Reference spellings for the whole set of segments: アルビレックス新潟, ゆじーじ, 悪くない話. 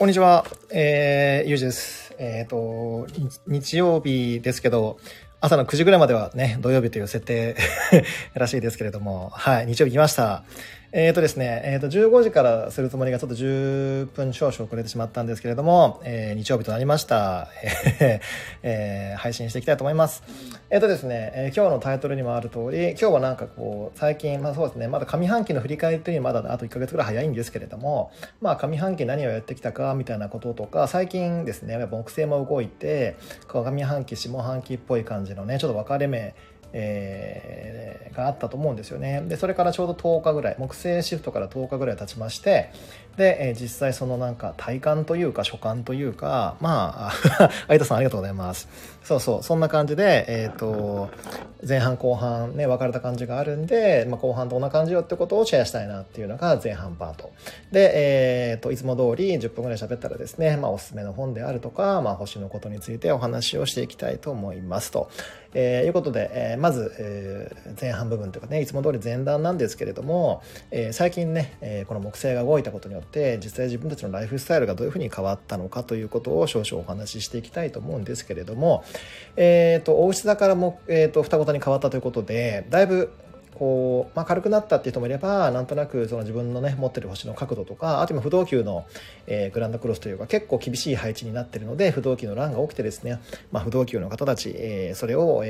こんにちは、ゆうじです。日曜日ですけど、朝の9時ぐらいまではね、土曜日という設定らしいですけれども、はい、日曜日来ました。ですね、15時からするつもりがちょっと10分少々遅れてしまったんですけれども、日曜日となりました。配信していきたいと思います。ですね、今日のタイトルにもある通り、今日はなんかこう、最近、まあそうですね、まだ上半期の振り返りというのはまだあと1ヶ月ぐらい早いんですけれども、まあ上半期何をやってきたかみたいなこととか、最近ですね、やっぱ木星も動いて、こう上半期、下半期っぽい感じのね、ちょっと分かれ目、があったと思うんですよね。でそれからちょうど10日ぐらい、木星シフトから10日ぐらい経ちまして、で、実際そのなんか体感というか所感というか、まあ相田さんありがとうございます。そうそう、そんな感じで、前半後半ね分かれた感じがあるんで、まあ、後半どんな感じよってことをシェアしたいなっていうのが前半パートで、いつも通り10分ぐらい喋ったらですね、まあ、おすすめの本であるとか、まあ、星のことについてお話をしていきたいと思いますと、いうことで、まず、前半部分というかね、いつも通り前段なんですけれども、最近ね、この木星が動いたことによって実際自分たちのライフスタイルがどういうふうに変わったのかということを少々お話ししていきたいと思うんですけれども、牡牛座からも、双子座に変わったということで、だいぶこう、まあ、軽くなったっていう人もいれば、なんとなくその自分のね持ってる星の角度とか、あと今不動級の、グランドクロスというか結構厳しい配置になってるので、不動級の乱が起きてですね、まあ、不動級の方たち、それを、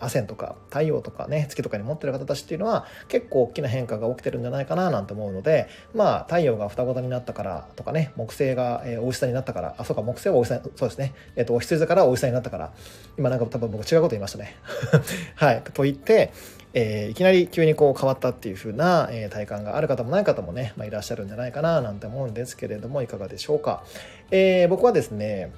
アセンとか太陽とかね月とかに持ってる方たちっていうのは結構大きな変化が起きてるんじゃないかななんて思うので、まあ太陽が双子座になったからとかね、木星が牡牛座になったから、あ、そうか、木星は牡牛座、そうですね、お羊座から牡牛座になったから、今なんか多分僕違うこと言いましたねはいと言って、いきなり急にこう変わったっていう風な、体感がある方もない方もね、まあ、いらっしゃるんじゃないかななんて思うんですけれども、いかがでしょうか。僕はですね、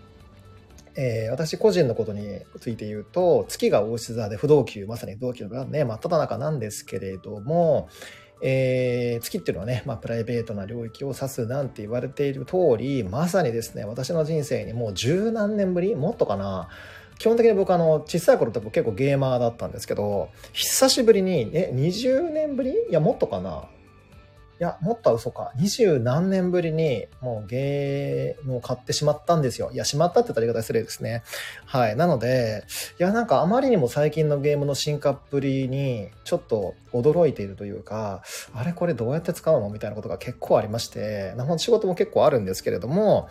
私個人のことについて言うと、月が牡牛座で不動級、まさに不動級のね真っ只中なんですけれども、月っていうのはね、まあ、プライベートな領域を指すなんて言われている通り、まさにですね、私の人生にもう十何年ぶり、もっとかな、基本的に僕小さい頃って結構ゲーマーだったんですけど、久しぶりに、20年ぶり、いやもっとかな、いやもっとは嘘か、20何年ぶりにもうゲームを買ってしまったんですよ。いや、しまったって言ったら言い方失礼ですね。はい。なので、いやなんかあまりにも最近のゲームの進化っぷりにちょっと驚いているというか、あれこれどうやって使うのみたいなことが結構ありまして、仕事も結構あるんですけれども、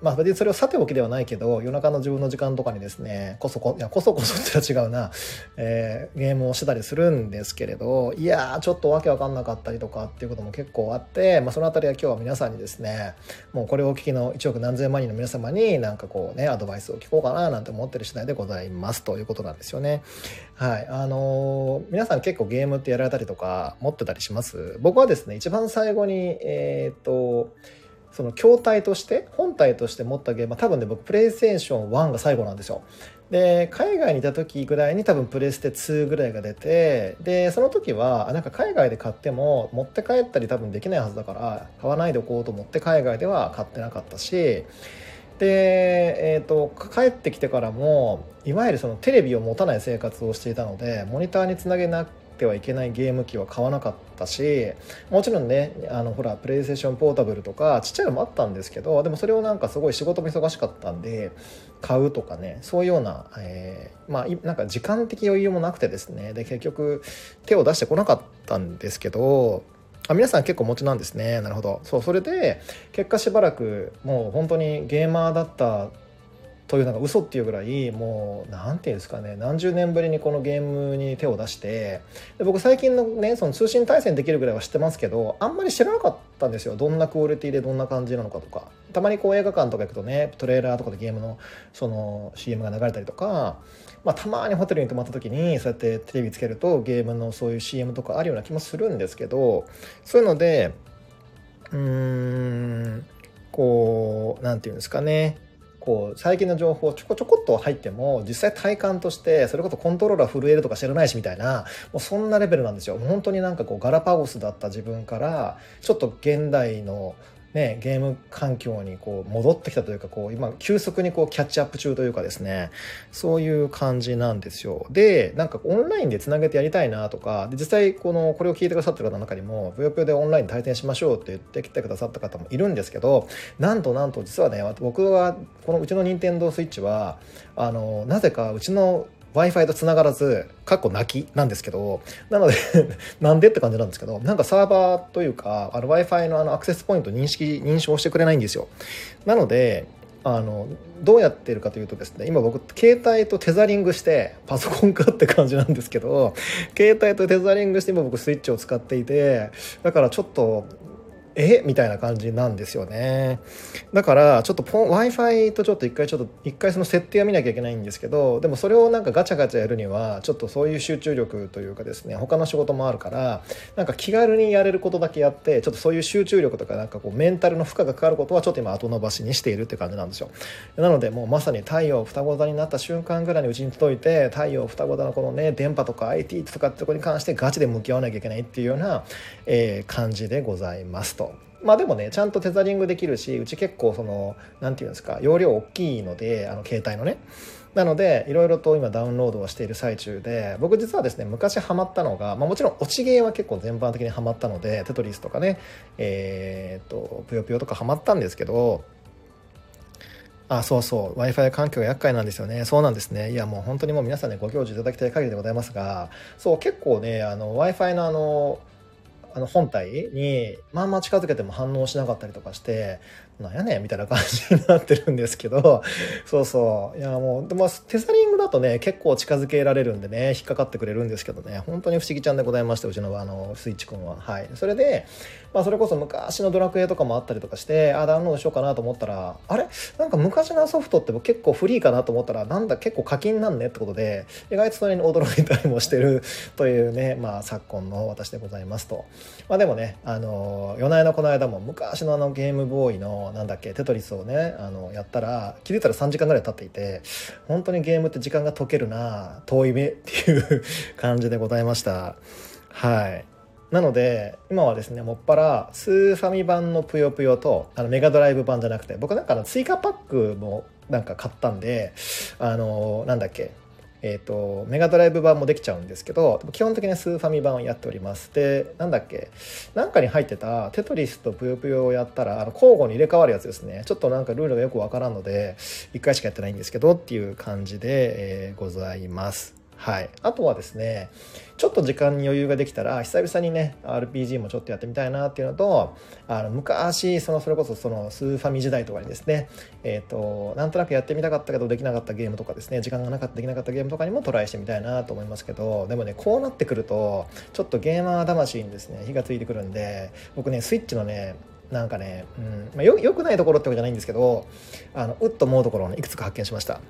まあ別にそれをさておきではないけど、夜中の自分の時間とかにですね、こそこそっては違うな、ゲームをしてたりするんですけれど、いやーちょっとわけわかんなかったりとかっていうことも結構あって、まあ、そのあたりは今日は皆さんにですね、もうこれをお聞きの1億何千万人の皆様になんかこうねアドバイスを聞こうかななんて思ってる次第でございますということなんですよね。はい。皆さん結構ゲームってやられたりとか持ってたりします？僕はですね、一番最後にその筐体として本体として持ったゲームは多分ね、僕プレイステーション1が最後なんですよ。で海外にいた時ぐらいに多分プレステ2ぐらいが出て、でその時はなんか海外で買っても持って帰ったり多分できないはずだから、買わないでおこうと思って海外では買ってなかったし、で、帰ってきてからもいわゆるそのテレビを持たない生活をしていたので、モニターにつなげなくてはいけないゲーム機は買わなかったし、もちろんね、ほらプレイステーションポータブルとかちっちゃいのもあったんですけど、でもそれをなんかすごい仕事も忙しかったんで買うとかね、そういうような、まあなんか時間的余裕もなくてですね、で結局手を出してこなかったんですけど、あ、皆さん結構お持ちなんですね。なるほど。そう、それで結果しばらくもう本当にゲーマーだったというのが嘘っていうぐらい、もう何ていうんですかね、何十年ぶりにこのゲームに手を出して、で僕最近のねその通信対戦できるぐらいは知ってますけど、あんまり知らなかったんですよ。どんなクオリティでどんな感じなのかとか、たまにこう映画館とか行くとね、トレーラーとかでゲームのその CM が流れたりとか、まあ、たまにホテルに泊まった時にそうやってテレビつけるとゲームのそういう CM とかあるような気もするんですけど、そういうのでこう何ていうんですかね、こう最近の情報ちょこちょこっと入っても実際体感としてそれこそコントローラー震えるとか知らないしみたいな、もうそんなレベルなんですよ。もう本当になんかこうガラパゴスだった自分からちょっと現代のね、ゲーム環境にこう戻ってきたというか、こう今急速にこうキャッチアップ中というかですね、そういう感じなんですよ。で、なんかオンラインでつなげてやりたいなとか、で実際これを聞いてくださってる方の中にもぷよぷよでオンライン対戦しましょうって言ってきてくださった方もいるんですけど、なんと実はね、僕はこのうちの任天堂スイッチはなぜかうちのWi-Fi と繋がらず、泣きなんですけど、なのでなんでって感じなんですけど、なんかサーバーというかWi-Fi のアクセスポイント認証してくれないんですよ。なのでどうやってるかというとですね、今僕携帯とテザリングしてパソコンかって感じなんですけど、携帯とテザリングして今僕スイッチを使っていて、だからちょっとみたいな感じなんですよね。だからちょっと Wi-Fi と一回その設定は見なきゃいけないんですけど、でもそれをなんかガチャガチャやるにはちょっとそういう集中力というかですね、他の仕事もあるから、なんか気軽にやれることだけやって、ちょっとそういう集中力とか、なんかこうメンタルの負荷がかかることはちょっと今後延ばしにしているって感じなんですよ。なのでもうまさに太陽双子座になった瞬間ぐらいにうちに届いて、太陽双子座のこのね、電波とか IT とかってとこに関してガチで向き合わなきゃいけないっていうような、感じでございますと。まあでもね、ちゃんとテザリングできるし、うち結構なんていうんですか、容量大きいので、携帯のね。なのでいろいろと今ダウンロードをしている最中で、僕実はですね、昔ハマったのが、もちろん落ちゲーは結構全般的にハマったので、テトリスとかね、ぷよぷよとかハマったんですけど、そうそう Wi-Fi 環境が厄介なんですよね。そうなんですね。いやもう本当にもう皆さんね、ご教授いただきたい限りでございますが、そう結構ね、Wi-Fi の本体にまんま近づけても反応しなかったりとかして、なんやねんみたいな感じになってるんですけど、そうそう、いやもうでもテザリングだとね、結構近づけられるんでね、引っかかってくれるんですけどね、本当に不思議ちゃんでございまして、うちのスイッチ君は。はい。それで、それこそ昔のドラクエとかもあったりとかして、ダウンロードしようかなと思ったら、あれなんか昔のソフトって結構フリーかなと思ったら、なんだ結構課金なんねってことで、意外とそれに驚いたりもしてるというね、昨今の私でございますと。でもね、夜な夜なこの間も昔のゲームボーイのなんだっけ、テトリスをね、やったら気づいたら3時間ぐらい経っていて、本当にゲームって時間が解けるな、遠い目っていう感じでございました。はい。なので今はですね、もっぱらスーファミ版のぷよぷよとメガドライブ版じゃなくて、僕なんか追加パックもなんか買ったんで、なんだっけ、メガドライブ版もできちゃうんですけど、基本的にスーファミ版をやっております。で、なんだっけ、なんかに入ってたテトリスとぷよぷよをやったら、交互に入れ替わるやつですね。ちょっとなんかルールがよくわからんので1回しかやってないんですけどっていう感じで、ございます。はい。あとはですね、ちょっと時間に余裕ができたら久々にね RPG もちょっとやってみたいなっていうのと、昔それこそスーファミ時代とかにですね、なんとなくやってみたかったけどできなかったゲームとかですね、時間がなかったできなかったゲームとかにもトライしてみたいなと思いますけど、でもね、こうなってくるとちょっとゲーマー魂にですね火がついてくるんで、僕ねスイッチのね、なんかね、良くないところってわけじゃないんですけど、うっと思うところをねいくつか発見しました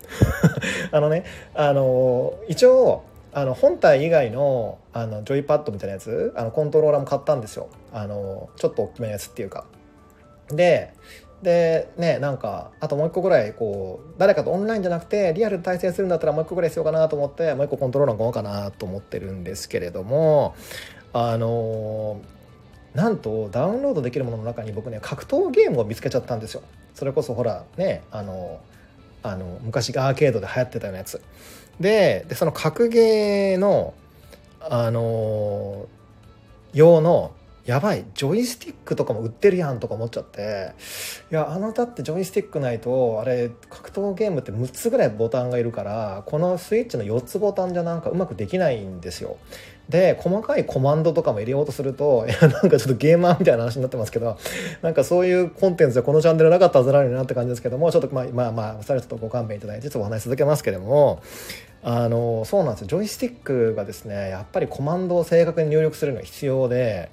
一応本体以外のジョイパッドみたいなやつ、コントローラーも買ったんですよ。ちょっと大きめのやつっていうかでね、なんかあともう一個ぐらい誰かとオンラインじゃなくてリアルで対戦するんだったらもう一個ぐらい必要かなと思って、もう一個コントローラー買おうかなと思ってるんですけれども、なんとダウンロードできるものの中に僕ね、格闘ゲームを見つけちゃったんですよ。それこそほらね、昔アーケードで流行ってたようなやつで、その格ゲーの用のやばいジョイスティックとかも売ってるやんとか思っちゃって、いやだってジョイスティックないと格闘ゲームって6つぐらいボタンがいるから、このスイッチの4つボタンじゃなんかうまくできないんですよ。で、細かいコマンドとかも入れようとすると、なんかちょっとゲーマーみたいな話になってますけど、なんかそういうコンテンツはこのチャンネルなかったはずなのになって感じですけども、ちょっとそれちょっとご勘弁いただいて、ちょっとお話し続けますけれども、そうなんですよ。ジョイスティックがですね、やっぱりコマンドを正確に入力するのが必要で、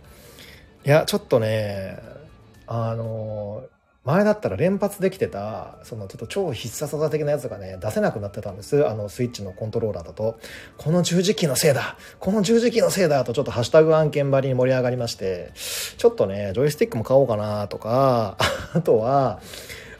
いやちょっとね、前だったら連発できてたちょっと超必殺技的なやつがね出せなくなってたんです。スイッチのコントローラーだと、この十字キーのせいだこの十字キーのせいだと、ちょっとハッシュタグ案件ばりに盛り上がりまして、ちょっとねジョイスティックも買おうかなとかあとは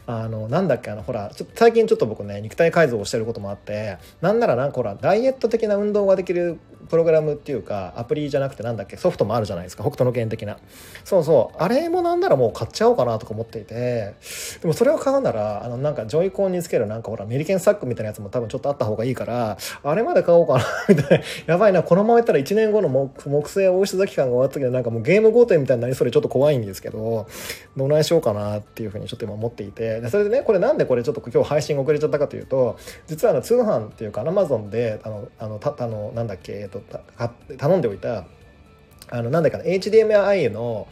なんだっけ、ほら最近ちょっと僕ね肉体改造をしてることもあって、なんならほらダイエット的な運動ができるプログラムっていうかアプリじゃなくてなんだっけ、ソフトもあるじゃないですか、北斗の拳的な。そうそう、あれもなんならもう買っちゃおうかなとか思っていて、でもそれを買うならなんかジョイコンにつけるなんかほらメリケンサックみたいなやつも多分ちょっとあった方がいいから、あれまで買おうかなみたいな。やばいな、このままいったら1年後の木星大石崎感が終わった時はなんかもうゲーム豪邸みたいになりそうでちょっと怖いんですけど、どないしようかなっていうふうにちょっと今思っていて、でそれでね、これなんでこれちょっと今日配信遅れちゃったかというと、実は通販っていうか Amazon でなんだっけ、頼んでおいたなんだっけな HDMI の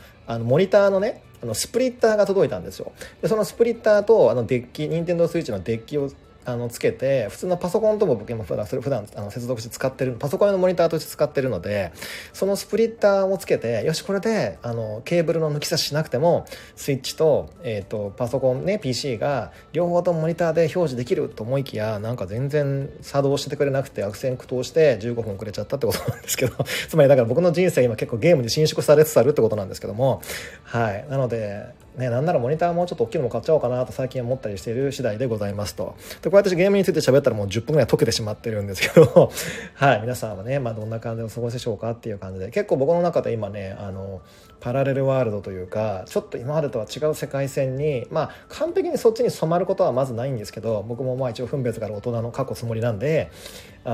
モニターのねスプリッターが届いたんですよ。でそのスプリッターとデッキ、 Nintendo Switch のデッキをつけて、普通のパソコンとも僕今普段接続して使ってる、パソコンのモニターとして使ってるので、そのスプリッターをつけて、よしこれでケーブルの抜き差ししなくてもスイッチとパソコンね PC が両方ともモニターで表示できると思いきや、なんか全然作動してくれなくて悪戦苦闘して15分遅れちゃったってことなんですけどつまりだから僕の人生今結構ゲームに伸縮されつつあるってことなんですけども、はい、なのでね、なんならモニターもうちょっと大きいのも買っちゃおうかなと最近思ったりしている次第でございますと。でこうやってゲームについて喋ったらもう10分ぐらい解けてしまってるんですけどはい、皆さんはね、まあ、どんな感じでお過ごしでしょうかっていう感じで、結構僕の中で今ねパラレルワールドというか、ちょっと今までとは違う世界線に、まあ完璧にそっちに染まることはまずないんですけど、僕もまあ一応分別から大人の過去つもりなんでそ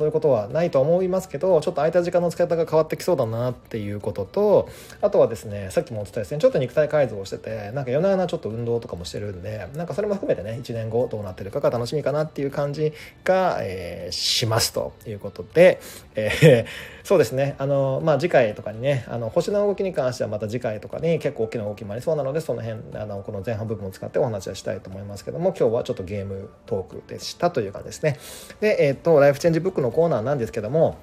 ういうことはないと思いますけど、ちょっと空いた時間の使い方が変わってきそうだなっていうことと、あとはですね、さっきもお伝えしてちょっと肉体改造をしてて、なんか夜な夜なちょっと運動とかもしてるんで、なんかそれも含めてね、1年後どうなってるかが楽しみかなっていう感じが、しますということで、そうですね、まあ次回とかにね、星の動きに関してはまた次回とかに結構大きな動きもありそうなので、その辺この前半部分を使ってお話をしたいと思いますけども、今日はちょっとゲームトークでしたという感じですね。で、ライフチェンジブックのコーナーなんですけども、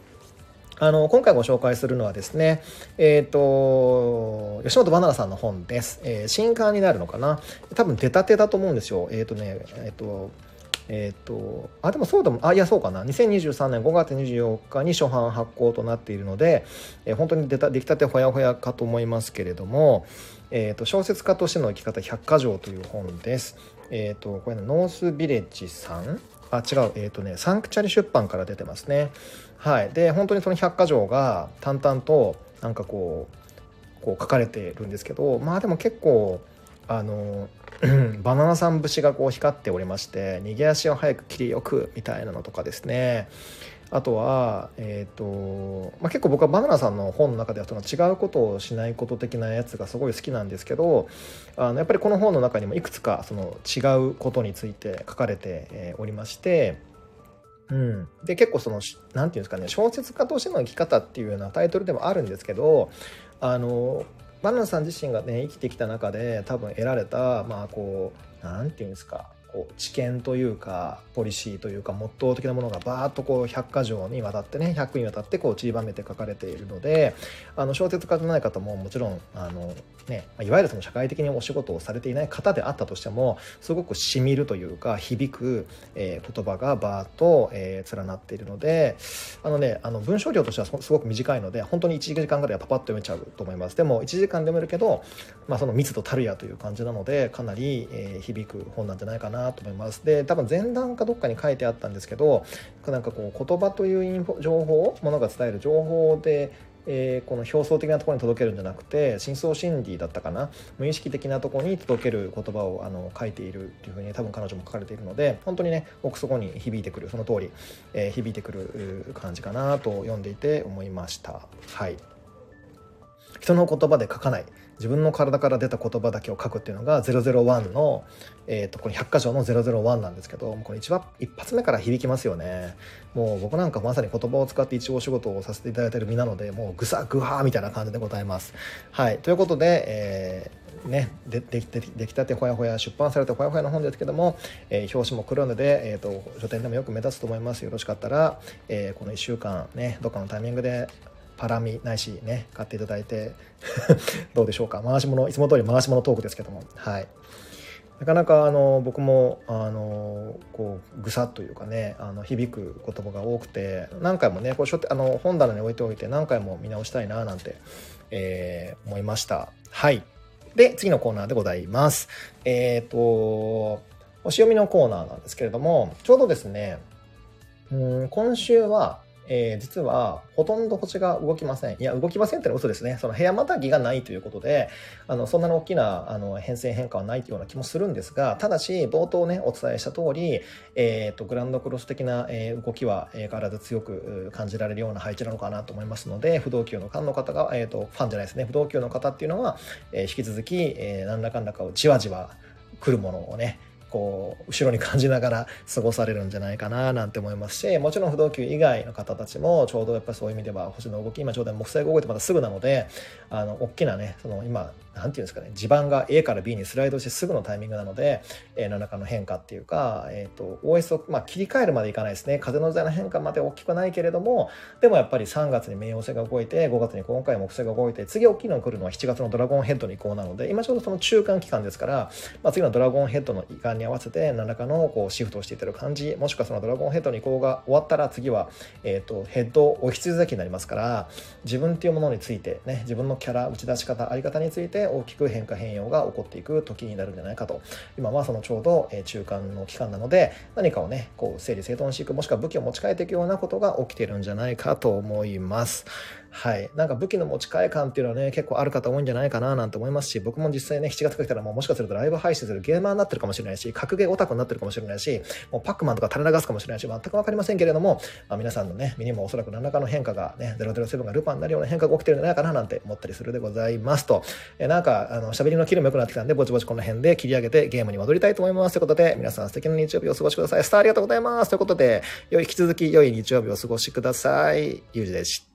今回ご紹介するのはですね、吉本ばななさんの本です。新刊になるのかな、多分出たてだと思うんですよ。でもそうでも、あ、いやそうかな、2023年5月24日に初版発行となっているので、本当に出来たてほやほやかと思いますけれども、小説家としての生き方百科条という本です。これ、ね、ノースビレッジさん、あ違う、サンクチャリ出版から出てますね。はい、で本当にその百科条が淡々となんかこう書かれてるんですけど、まあでも結構バナナさん節がこう光っておりまして、逃げ足を早く切りよくみたいなのとかですね、あとは、まあ、結構僕はバナナさんの本の中ではその違うことをしないこと的なやつがすごい好きなんですけど、やっぱりこの本の中にもいくつかその違うことについて書かれておりまして、うん、で結構そのなんていうんですかね、小説家としての生き方っていうようなタイトルでもあるんですけど、バナナさん自身がね生きてきた中で多分得られた、まあこうなんていうんですか、知見というかポリシーというかモットー的なものがバーッとこう百科条にわたってね、100にわたってこう散りばめて書かれているので、小説家じゃない方ももちろんね、いわゆるその社会的にお仕事をされていない方であったとしても、すごくしみるというか響く、言葉がバーッと、連なっているので、文章量としてはすごく短いので、本当に1時間ぐらいはパパッと読めちゃうと思います。でも1時間で読めるけど、まあ、その密度たるやという感じなので、かなり、響く本なんじゃないかなと思います。で多分前段かどっかに書いてあったんですけど、なんかこう言葉という情報、ものが伝える情報で、この表層的なところに届けるんじゃなくて、深層心理だったかな、無意識的なところに届ける言葉を書いているっていうふうに多分彼女も書かれているので、本当にね奥底に響いてくる、その通り、響いてくる感じかなと読んでいて思いました。はい、人の言葉で書かない、自分の体から出た言葉だけを書くっていうのが001の、これ百科条の001なんですけど、これ一発目から響きますよね。もう僕なんかまさに言葉を使って一応お仕事をさせていただいている身なので、もうぐさぐはーみたいな感じでございます。はい、ということで、ね、できたてほやほや、出版されたほやほやの本ですけども、表紙も黒ので、書店でもよく目立つと思います。よろしかったら、この1週間ね、どっかのタイミングでパラミないしね、買っていただいてどうでしょうか。回し物、いつも通り回し物トークですけども、はい、なかなか僕もこうぐさっというかね、響く言葉が多くて、何回もねこう本棚に置いておいて何回も見直したいななんて、思いました。はい、で次のコーナーでございます。おし読みのコーナーなんですけれども、ちょうどですね、今週は実はほとんど星が動きません。いや、動きませんってのは嘘ですね。その部屋またぎがないということで、そんなに大きな変遷変化はないというような気もするんですが、ただし冒頭ねお伝えした通り、グランドクロス的な動きは変わらず強く感じられるような配置なのかなと思いますので、不動級のファンじゃないですね、不動級の方っていうのは引き続き何らかんだかをじわじわ来るものをねこう後ろに感じながら過ごされるんじゃないかななんて思いますし、もちろん不動級以外の方たちもちょうどやっぱりそういう意味では星の動き、今ちょうど木星が動いてまたすぐなので、大きなねその今なんていうんですかね、地盤が A から B にスライドしてすぐのタイミングなので、何らかの変化っていうか、OS を、切り替えるまでいかないですね、風の時代の変化まで大きくないけれども、でもやっぱり3月に冥王星が動いて、5月に今回木星が動いて、次大きいのが来るのは7月のドラゴンヘッドの移行なので、今ちょうどその中間期間ですから、次のドラゴンヘッドの移行に合わせて何らかのこうシフトをしていってる感じ、もしくはそのドラゴンヘッドの移行が終わったら次は、ヘッドお羊崎になりますから、自分っていうものについて、ね、自分のキャラ打ち出し方あり方について大きく変化変容が起こっていく時になるんじゃないかと。今はそのちょうど中間の期間なので、何かをねこう整理整頓していく、もしくは武器を持ち替えていくようなことが起きているんじゃないかと思います。はい、なんか武器の持ち替え感っていうのはね結構ある方多いんじゃないかななんて思いますし、僕も実際ね7月が来たら もしかするとライブ配信するゲーマーになってるかもしれないし、格ゲーオタクになってるかもしれないし、もうパックマンとか垂れ流すかもしれないし、全く分かりませんけれども、皆さんのね身にもおそらく何らかの変化がね、007がルパンになるような変化が起きてるんじゃないかななんて思ったりするでございますと、なんか喋りのキレも良くなってきたんで、ぼちぼちこの辺で切り上げてゲームに戻りたいと思いますということで、皆さん素敵な日曜日をお過ごしください。スターありがとうございますということで、引き続き良い日曜日をお過ごしください。ゆうじでした。